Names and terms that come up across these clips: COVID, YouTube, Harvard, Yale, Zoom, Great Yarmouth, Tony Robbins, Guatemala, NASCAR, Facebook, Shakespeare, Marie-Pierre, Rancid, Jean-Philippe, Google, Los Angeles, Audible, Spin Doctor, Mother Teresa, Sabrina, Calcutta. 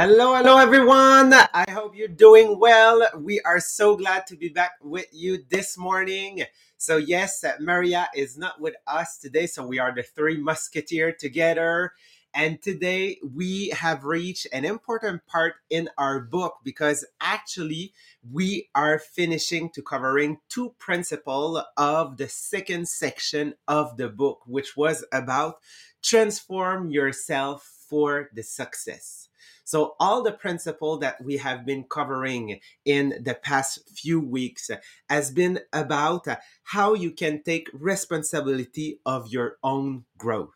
Hello everyone, I hope you're doing well. We are so glad to be back with you this morning. So yes, Maria is not with us today, so we are the three musketeers together. And today we have reached an important part in our book because actually we are finishing to covering two principles of the second section of the book, which was about transform yourself for the success. So all the principles that we have been covering in the past few weeks has been about how you can take responsibility of your own growth.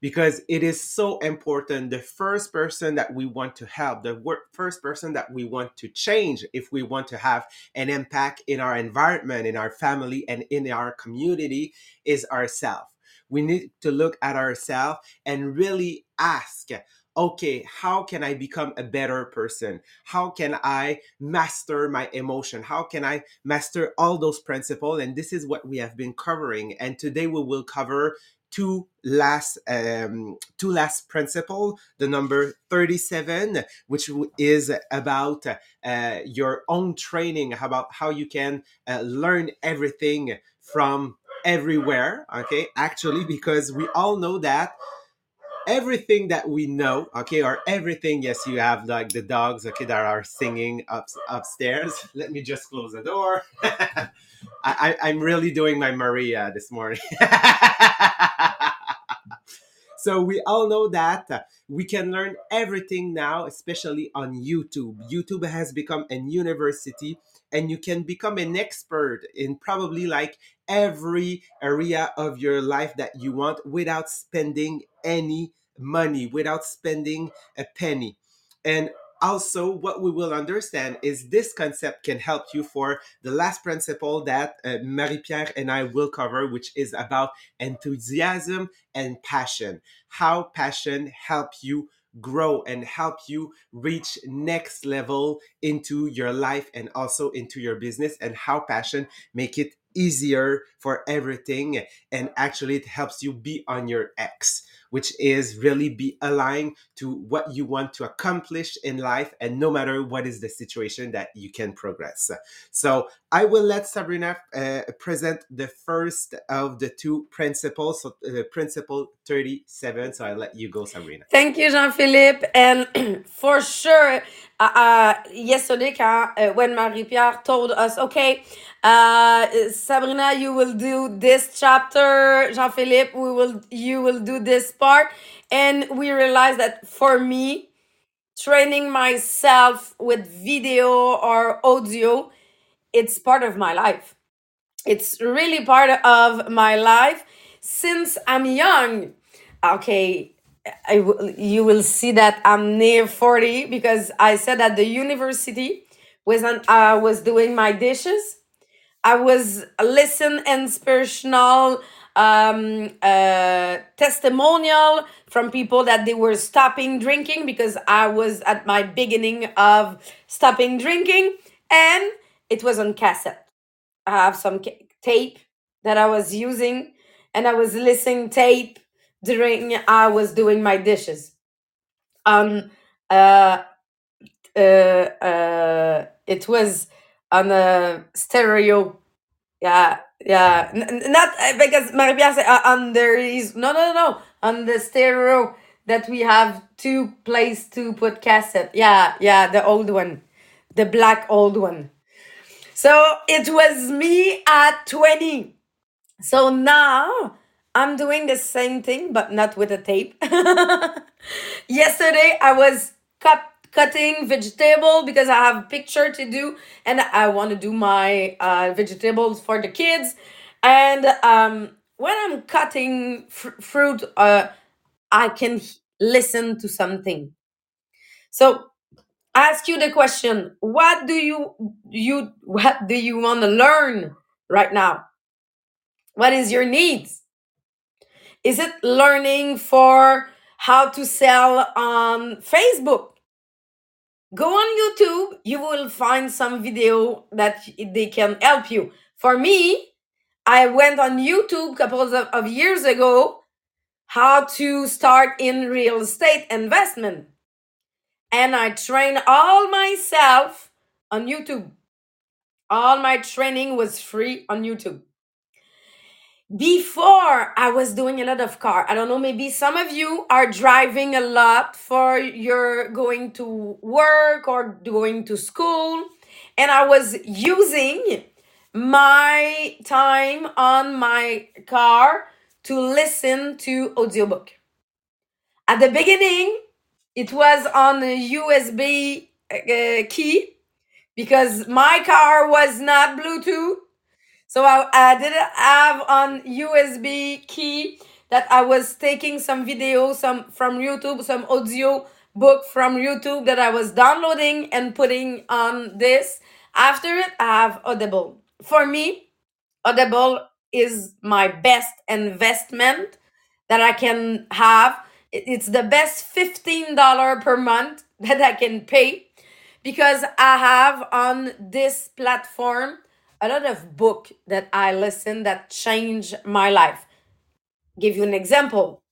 Because it is so important, the first person that we want to help, the first person that we want to change if we want to have an impact in our environment, in our family, and in our community is ourselves. We need to look at ourselves and really ask, okay, how can I become a better person? How can I master my emotion? How can I master all those principles? And this is what we have been covering. And today we will cover two last principle, the number 37, which is about your own training, about how you can learn everything from everywhere, okay? Actually, because we all know that everything that we know, okay, or everything, yes, you have like the dogs, okay, that are singing upstairs. Let me just close the door. I'm really doing my Maria this morning. So we all know that we can learn everything now, especially on YouTube. YouTube has become a university and you can become an expert in probably like every area of your life that you want without spending any money, without spending a penny. And also what we will understand is this concept can help you for the last principle that Marie-Pierre and I will cover, which is about enthusiasm and passion, how passion helps you grow and help you reach next level into your life and also into your business, and how passion make it easier for everything, and actually it helps you be on your X, which is really be aligned to what you want to accomplish in life, and no matter what is the situation that you can progress. So I will let Sabrina present the first of the two principles, so principle 37. So I let you go, Sabrina. Thank you, Jean-Philippe. And for sure, yesterday when Marie-Pierre told us, okay, Sabrina, you will do this chapter, Jean-Philippe, you will do this part. And we realized that for me, training myself with video or audio, it's part of my life. It's really part of my life since I'm young. Okay, you will see that I'm near 40 because I said at the university when I was doing my dishes, I was listening inspirational testimonial from people that they were stopping drinking, because I was at my beginning of stopping drinking, and it was on cassette. I have some tape that I was using, and I was listening tape during I was doing my dishes it was on a stereo, yeah, not because Marie-Pierre said on there is no on the stereo that we have two place to put cassette, yeah, the old one, the black old one. So it was me at 20. So now I'm doing the same thing, but not with a tape. Yesterday, I was cutting vegetable because I have a picture to do, and I want to do my vegetables for the kids. And when I'm cutting fruit, I can listen to something. So I ask you the question: What do you want to learn right now? What is your needs? Is it learning for how to sell on Facebook? Go on YouTube, you will find some video that they can help you. For me, I went on YouTube a couple of years ago, how to start in real estate investment. and I trained all myself on YouTube. All my training was free on YouTube. Before, I was doing a lot of car. I don't know, maybe some of you are driving a lot for you're going to work or going to school. And I was using my time on my car to listen to audiobook. At the beginning, it was on a USB key because my car was not Bluetooth. So I didn't have on USB key that I was taking some video from YouTube, some audio book from YouTube that I was downloading and putting on this. After it, I have Audible. For me, Audible is my best investment that I can have. It's the best $15 per month that I can pay because I have on this platform a lot of books that I listen that change my life. Give you an example.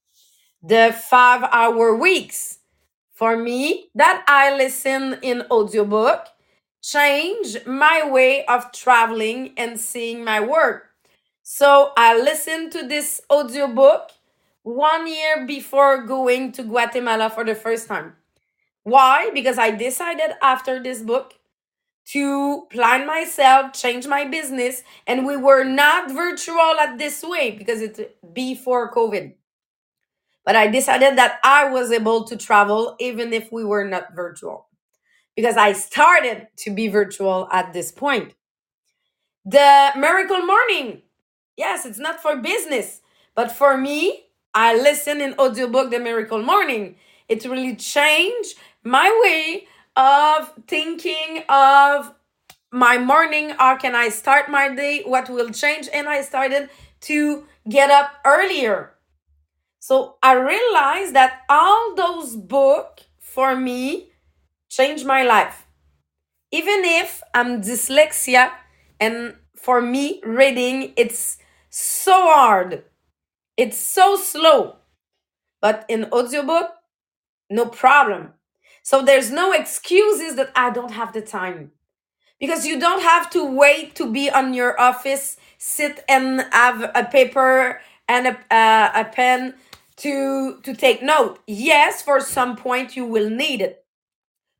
The 5-hour weeks. For me, that I listen in audiobook change my way of traveling and seeing my work. So I listened to this audiobook 1 year before going to Guatemala for the first time. Why? Because I decided after this book to plan myself, change my business, and we were not virtual at this way because it's before COVID. But I decided that I was able to travel even if we were not virtual because I started to be virtual at this point. The Miracle Morning. Yes, it's not for business, but for me, I listen in audiobook The Miracle Morning. It really changed my way of thinking of my morning. How can I start my day? What will change? And I started to get up earlier. So I realized that all those books for me changed my life. Even if I'm dyslexia, and for me, reading, it's so hard. It's so slow. But in audiobook, no problem. So there's no excuses that I don't have the time. Because you don't have to wait to be on your office, sit and have a paper and a pen to take note. Yes, for some point you will need it.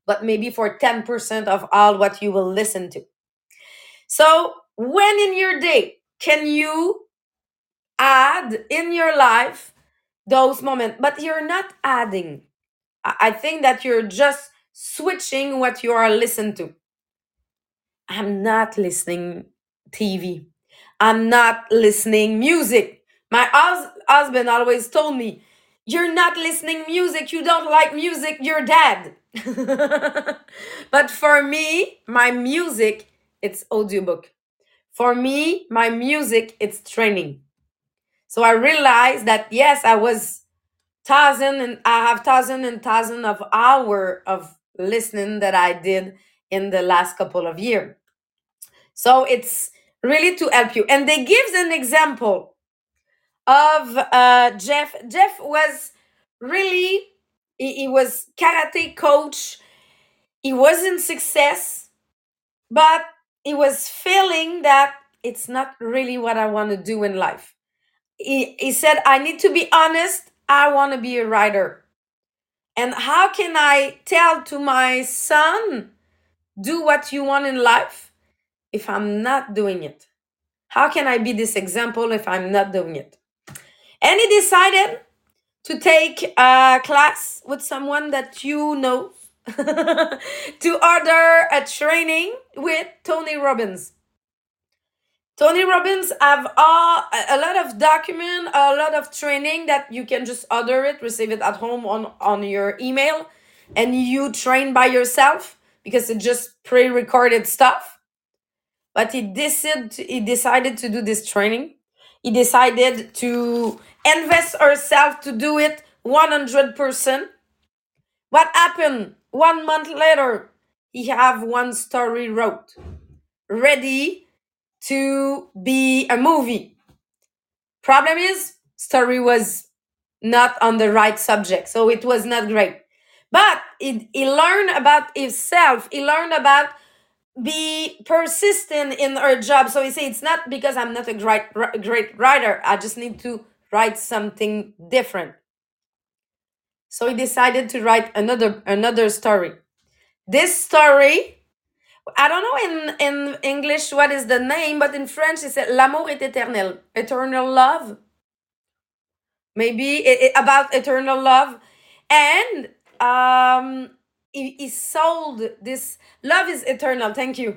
But maybe for 10% of all what you will listen to. So when in your day can you add in your life those moments? But you're not adding. I think that you're just switching what you are listening to. I'm not listening TV. I'm not listening music. My husband always told me, you're not listening music. You don't like music. You're dead. But for me, my music, it's audiobook. For me, my music, it's training. So I realized that, yes, I was I have thousands and thousands of hours of listening that I did in the last couple of years. So it's really to help you. And they gives an example of Jeff. Jeff was really, he was karate coach. He was in success, but he was feeling that it's not really what I want to do in life. He said, I need to be honest. I want to be a writer. And how can I tell to my son, do what you want in life if I'm not doing it? How can I be this example if I'm not doing it? And he decided to take a class with someone that you know to order a training with Tony Robbins. Tony Robbins have a lot of document, a lot of training that you can just order it, receive it at home on your email, and you train by yourself because it's just pre-recorded stuff. But he decided to do this training. He decided to invest herself to do it 100%. What happened? 1 month later, he have one story wrote, ready to be a movie. Problem is, story was not on the right subject, so it was not great. But he learned about himself. He learned about be persistent in our job. So he said, it's not because I'm not a great writer. I just need to write something different. So he decided to write another story. This story, I don't know in English what is the name, but in French it said L'amour est éternel, eternal love. Maybe about eternal love. And he sold this, love is eternal, thank you.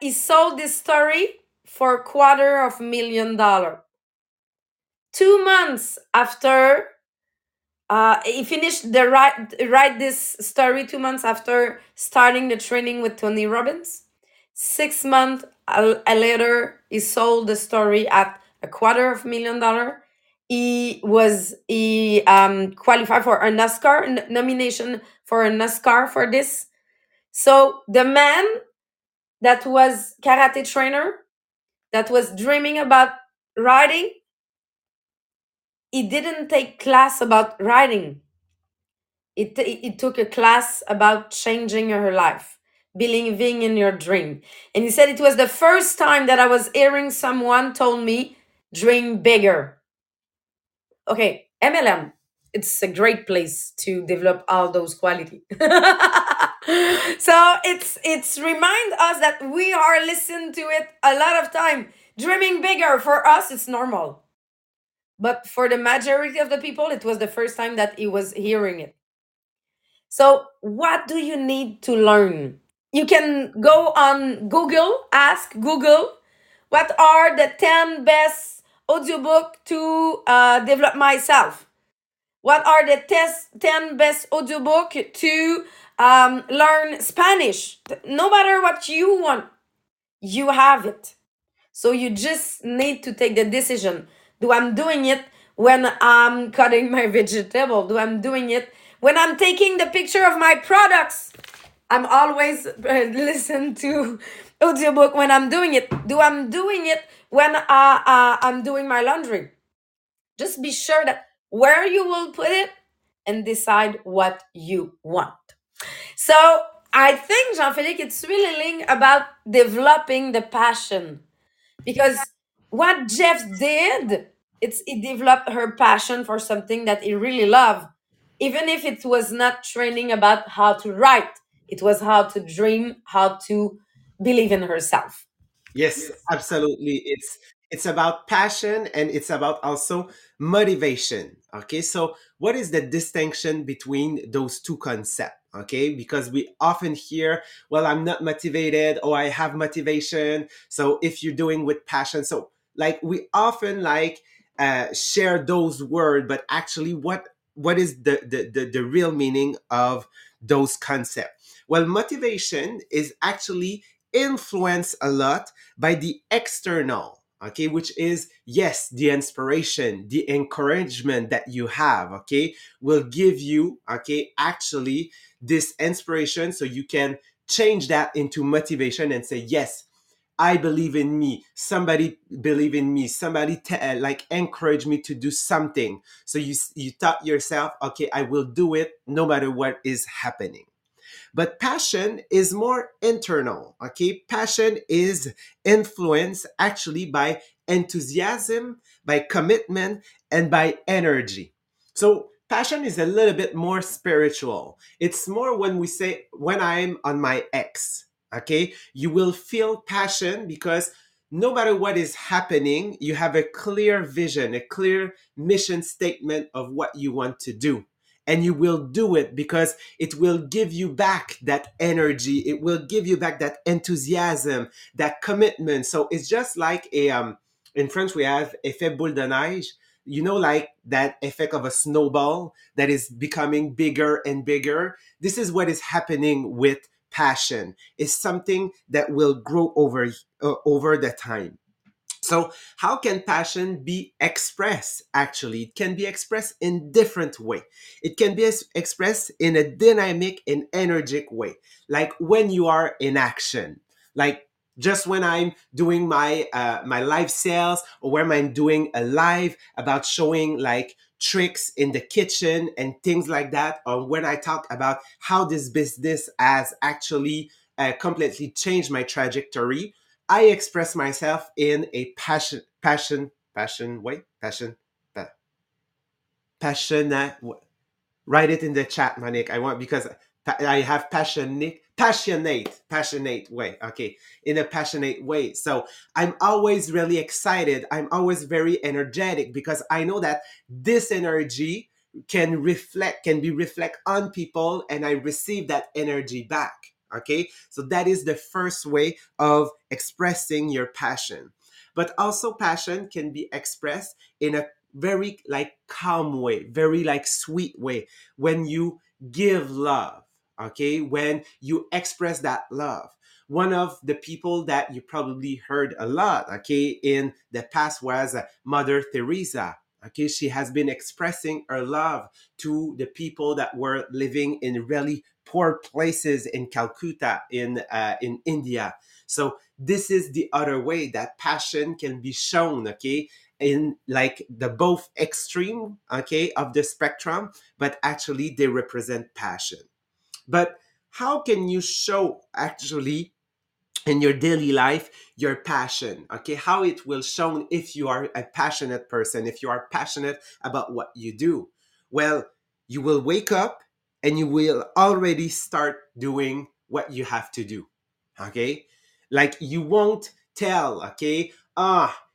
He sold this story for $250,000. 2 months after, he finished the write this story 2 months after starting the training with Tony Robbins. 6 months later, he sold the story at $250,000. He qualified for a NASCAR nomination for a NASCAR for this. So the man that was karate trainer, that was dreaming about writing, he didn't take class about writing. He took a class about changing your life, believing in your dream. And he said, it was the first time that I was hearing someone told me, dream bigger. Okay, MLM, it's a great place to develop all those qualities. So it's remind us that we are listening to it a lot of time. Dreaming bigger, for us, it's normal. But for the majority of the people, it was the first time that he was hearing it. So what do you need to learn? You can go on Google, ask Google, what are the 10 best audiobook to develop myself? What are the 10 best audiobook to learn Spanish? No matter what you want, you have it. So you just need to take the decision. Do I'm doing it when I'm cutting my vegetable? Do I'm doing it when I'm taking the picture of my products? I'm always listen to audiobook when I'm doing it. Do I'm doing it when I'm doing my laundry? Just be sure that where you will put it and decide what you want. So I think, Jean-Philippe, it's really linked about developing the passion. Because what Jeff did, he developed her passion for something that he really loved. Even if it was not training about how to write. It was how to dream, how to believe in herself. Yes, absolutely. It's about passion, and it's about also motivation. Okay, so what is the distinction between those two concepts? Okay, because we often hear, well, I'm not motivated, or I have motivation. So if you're doing with passion, so like we often share those words, but actually what is the real meaning of those concepts? Well, motivation is actually influenced a lot by the external, okay, which is, yes, the inspiration, the encouragement that you have, okay, will give you, okay, actually this inspiration, so you can change that into motivation and say, yes, I believe in me, somebody believe in me, somebody encourage me to do something. So you thought yourself, okay, I will do it no matter what is happening. But passion is more internal, okay? Passion is influenced actually by enthusiasm, by commitment, and by energy. So passion is a little bit more spiritual. It's more when we say, when I'm on my X, okay? You will feel passion because no matter what is happening, you have a clear vision, a clear mission statement of what you want to do. And you will do it because it will give you back that energy. It will give you back that enthusiasm, that commitment. So it's just like in French, we have effet boule de neige, you know, like that effect of a snowball that is becoming bigger and bigger. This is what is happening with passion. It's something that will grow over the time. So how can passion be expressed? Actually, it can be expressed in different way. It can be expressed in a dynamic and energetic way, like when you are in action, like just when I'm doing my live sales, or when I'm doing a live about showing like tricks in the kitchen and things like that, on when I talk about how this business has actually completely changed my trajectory, I express myself in a passionate, write it in the chat, Monique. I want, because I have passionate way. Okay. In a passionate way. So I'm always really excited. I'm always very energetic, because I know that this energy can be reflect on people, and I receive that energy back. Okay. So that is the first way of expressing your passion. But also passion can be expressed in a very like calm way, very like sweet way, when you give love. Okay, when you express that love. One of the people that you probably heard a lot, okay, in the past was Mother Teresa. Okay, she has been expressing her love to the people that were living in really poor places in Calcutta, in India. So this is the other way that passion can be shown, okay, in like the both extreme, okay, of the spectrum, but actually they represent passion. But how can you show actually in your daily life your passion? Okay, how it will shown if you are a passionate person, if you are passionate about what you do? Well, you will wake up and you will already start doing what you have to do. Okay, like you won't tell, okay,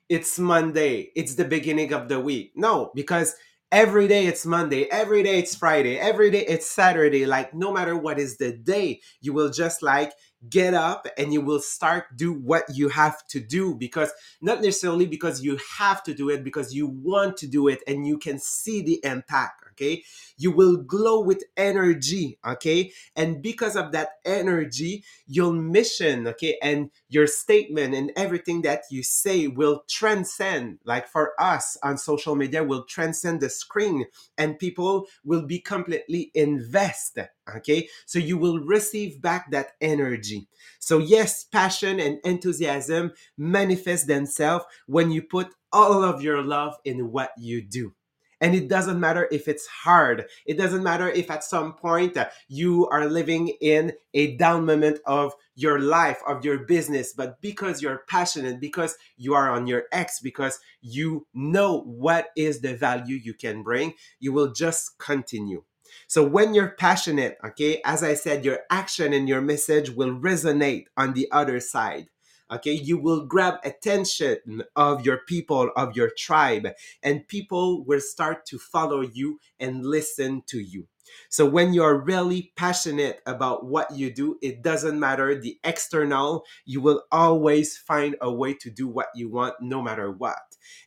it's Monday, it's the beginning of the week. No, because every day it's Monday, every day it's Friday, every day it's Saturday. Like no matter what is the day, you will just like get up and you will start do what you have to do, because not necessarily because you have to do it, because you want to do it and you can see the impact, okay? You will glow with energy, okay? And because of that energy, your mission, okay, and your statement and everything that you say will transcend, like for us on social media, will transcend the screen, and people will be completely invested. Okay, so you will receive back that energy. So yes, passion and enthusiasm manifest themselves when you put all of your love in what you do. And it doesn't matter if it's hard. It doesn't matter if at some point you are living in a down moment of your life, of your business, but because you're passionate, because you are on your X, because you know what is the value you can bring, you will just continue. So when you're passionate, okay, as I said, your action and your message will resonate on the other side. Okay, you will grab attention of your people, of your tribe, and people will start to follow you and listen to you. So when you're really passionate about what you do, it doesn't matter the external, you will always find a way to do what you want no matter what.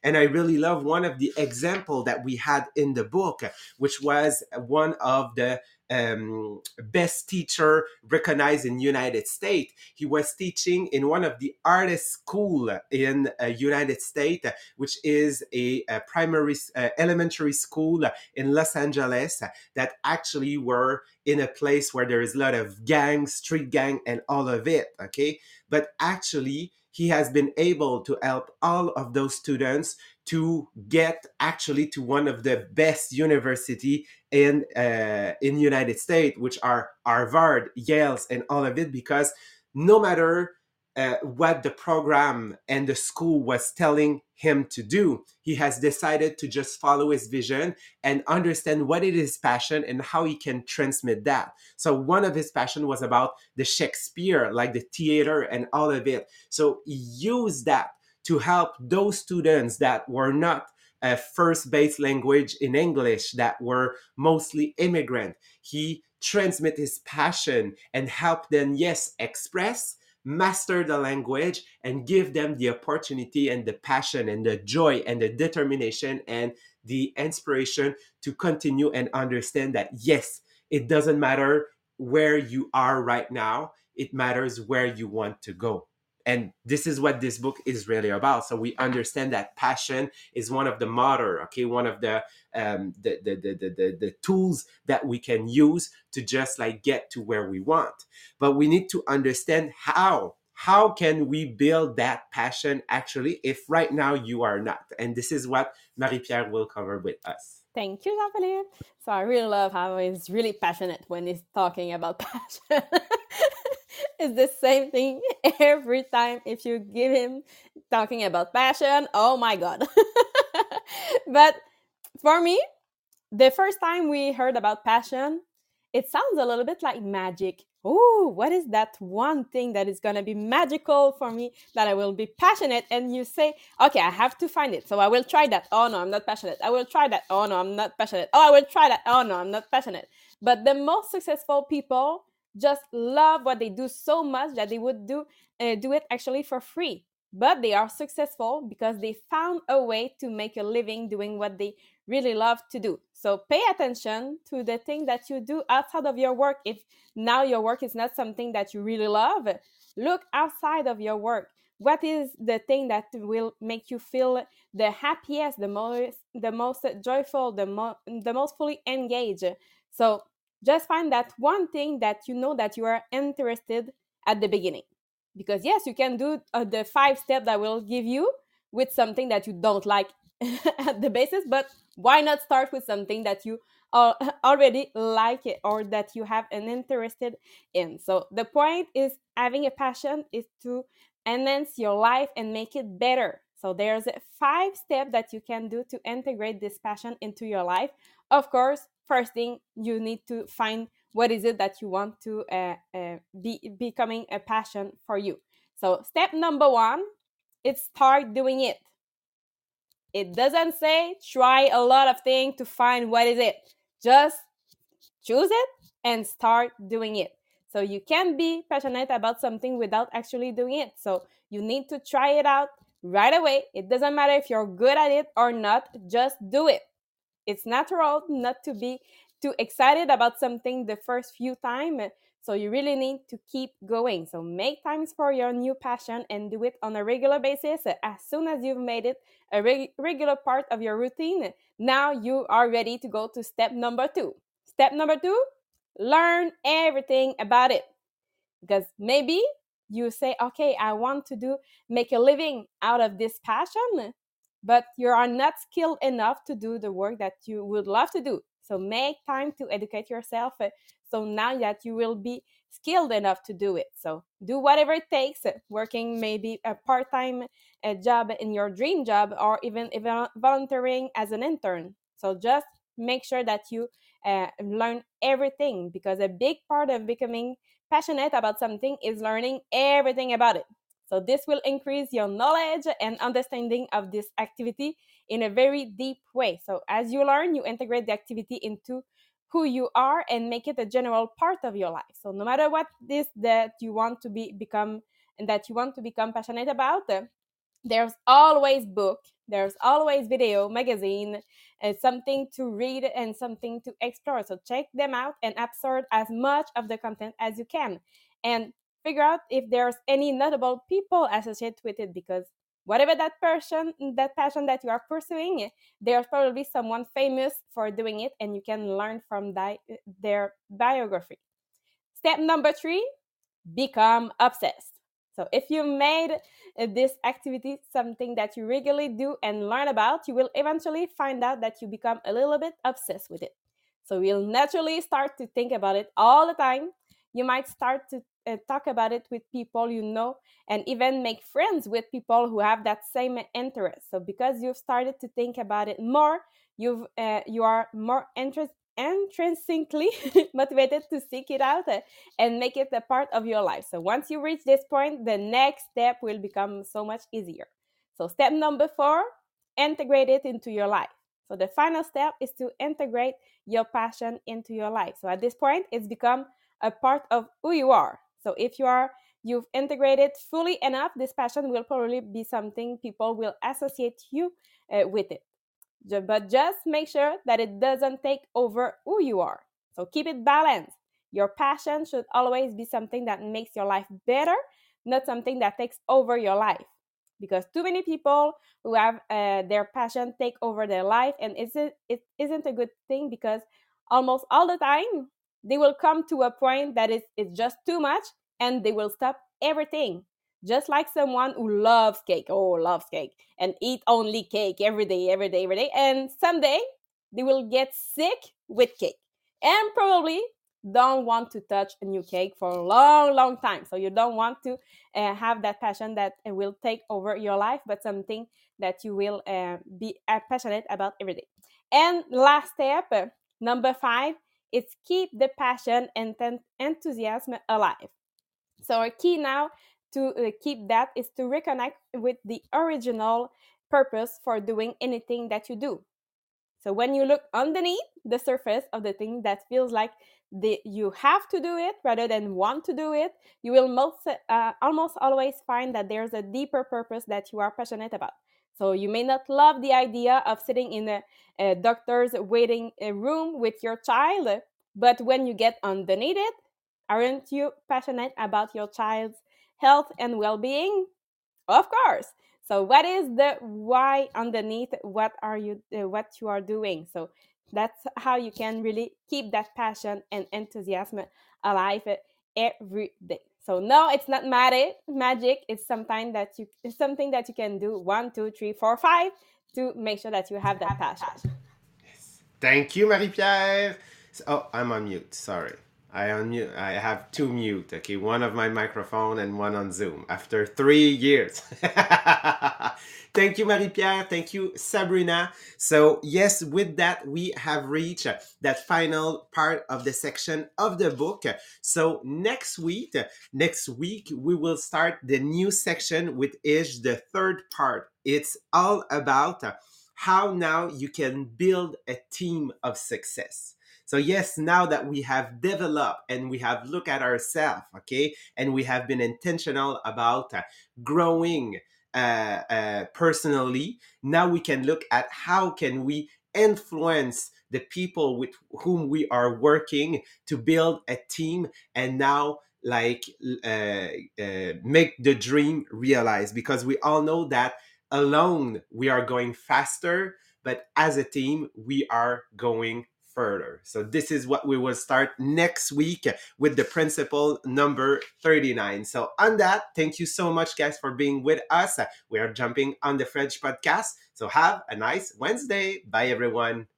And I really love one of the examples that we had in the book, which was one of the best teacher recognized in United States. He was teaching in one of the artist school in United States, which is a primary elementary school in Los Angeles, that actually were in a place where there is a lot of gangs, street gang and all of it, okay? But actually, he has been able to help all of those students to get actually to one of the best university in United States, which are Harvard, Yale, and all of it, because no matter what the program and the school was telling him to do, he has decided to just follow his vision and understand what it is passion and how he can transmit that. So one of his passion was about the Shakespeare, like the theater and all of it. So he used that to help those students that were not a first-base language in English, that were mostly immigrant. He transmit his passion and help them, yes, express, master the language, and give them the opportunity and the passion and the joy and the determination and the inspiration to continue and understand that, yes, it doesn't matter where you are right now. It matters where you want to go. And this is what this book is really about. So we understand that passion is one of the mother, okay, one of the tools that we can use to just like get to where we want. But we need to understand how can we build that passion actually if right now you are not. And this is what Marie-Pierre will cover with us. Thank you, Jean-Philippe. So I really love how he's really passionate when he's talking about passion. It's the same thing every time. If you give him talking about passion, oh my God. But for me, the first time we heard about passion, it sounds a little bit like magic. Oh, what is that one thing that is going to be magical for me that I will be passionate? And you say, okay, I have to find it. So I will try that. Oh, no, I'm not passionate. I will try that. Oh, no, I'm not passionate. Oh, I will try that. Oh, no, I'm not passionate. But the most successful people just love what they do so much that they would do it actually for free. But they are successful because they found a way to make a living doing what they really love to do. So pay attention to the thing that you do outside of your work. If now your work is not something that you really love, look outside of your work. What is the thing that will make you feel the happiest, the most joyful, the most fully engaged? So just find that one thing that you know that you are interested at the beginning. Because yes, you can do the 5 steps that will give you with something that you don't like at the basis, but why not start with something that you already like it or that you have an interested in? So the point is having a passion is to enhance your life and make it better. So there's 5 steps that you can do to integrate this passion into your life. Of course, first thing, you need to find what is it that you want to be becoming a passion for you. So step number 1, it's start doing it. It doesn't say try a lot of things to find what is it. Just choose it and start doing it. So you can't be passionate about something without actually doing it. So you need to try it out right away. It doesn't matter if you're good at it or not. Just do it. It's natural not to be too excited about something the first few times. So you really need to keep going. So make times for your new passion and do it on a regular basis. As soon as you've made it a regular part of your routine, now you are ready to go to step number 2. Step number 2, learn everything about it. Because maybe you say, okay, I want to make a living out of this passion, but you are not skilled enough to do the work that you would love to do. So make time to educate yourself. So now that you will be skilled enough to do it. So do whatever it takes, working maybe a part-time job in your dream job or even volunteering as an intern. So just make sure that you learn everything, because a big part of becoming passionate about something is learning everything about it. So this will increase your knowledge and understanding of this activity in a very deep way. So as you learn, you integrate the activity into who you are and make it a general part of your life. So no matter what this that you want to become passionate about, there's always book, there's always video, magazine, something to read and something to explore. So check them out and absorb as much of the content as you can, and figure out if there's any notable people associated with it, because whatever that passion that you are pursuing, there's probably someone famous for doing it, and you can learn from their biography. Step number 3, become obsessed. So if you made this activity something that you regularly do and learn about, you will eventually find out that you become a little bit obsessed with it. So you'll naturally start to think about it all the time. You might start to talk about it with people you know, and even make friends with people who have that same interest. So because you've started to think about it more, you are more intrinsically motivated to seek it out and make it a part of your life. So once you reach this point, the next step will become so much easier. So step number 4, integrate it into your life. So the final step is to integrate your passion into your life. So at this point, it's become a part of who you are. So if you've integrated fully enough, this passion will probably be something people will associate you with it. But just make sure that it doesn't take over who you are. So keep it balanced. Your passion should always be something that makes your life better, not something that takes over your life. Because too many people who have their passion take over their life, and it isn't a good thing, because almost all the time, they will come to a point that it's just too much, and they will stop everything. Just like someone who loves cake and eat only cake every day, and someday they will get sick with cake and probably don't want to touch a new cake for a long, long time. So you don't want to have that passion that will take over your life, but something that you will be passionate about every day. And last step, number 5, is keep the passion and enthusiasm alive. So our key now to keep that is to reconnect with the original purpose for doing anything that you do. So when you look underneath the surface of the thing that feels like you have to do it rather than want to do it, you will almost always find that there's a deeper purpose that you are passionate about. So you may not love the idea of sitting in a doctor's waiting room with your child, but when you get underneath it, aren't you passionate about your child's health and well-being? Of course. So what is the why underneath what you are doing? So that's how you can really keep that passion and enthusiasm alive every day. So no, it's not magic. It's something that you can do 1, 2, 3, 4, 5 to make sure that you have that passion. Yes. Thank you, Marie-Pierre. Oh, I'm on mute. Sorry. I have 2 mute, okay? One of my microphone and one on Zoom after 3 years. Thank you, Marie-Pierre. Thank you, Sabrina. So yes, with that, we have reached that final part of the section of the book. So next week, we will start the new section, which is the third part. It's all about how now you can build a team of success. So yes, now that we have developed and we have looked at ourselves, okay, and we have been intentional about growing personally, now we can look at how can we influence the people with whom we are working to build a team and now make the dream realize, because we all know that alone we are going faster, but as a team we are going further. So this is what we will start next week with the principle number 39. So on that, thank you so much, guys, for being with us. We are jumping on the French podcast. So have a nice Wednesday. Bye, everyone.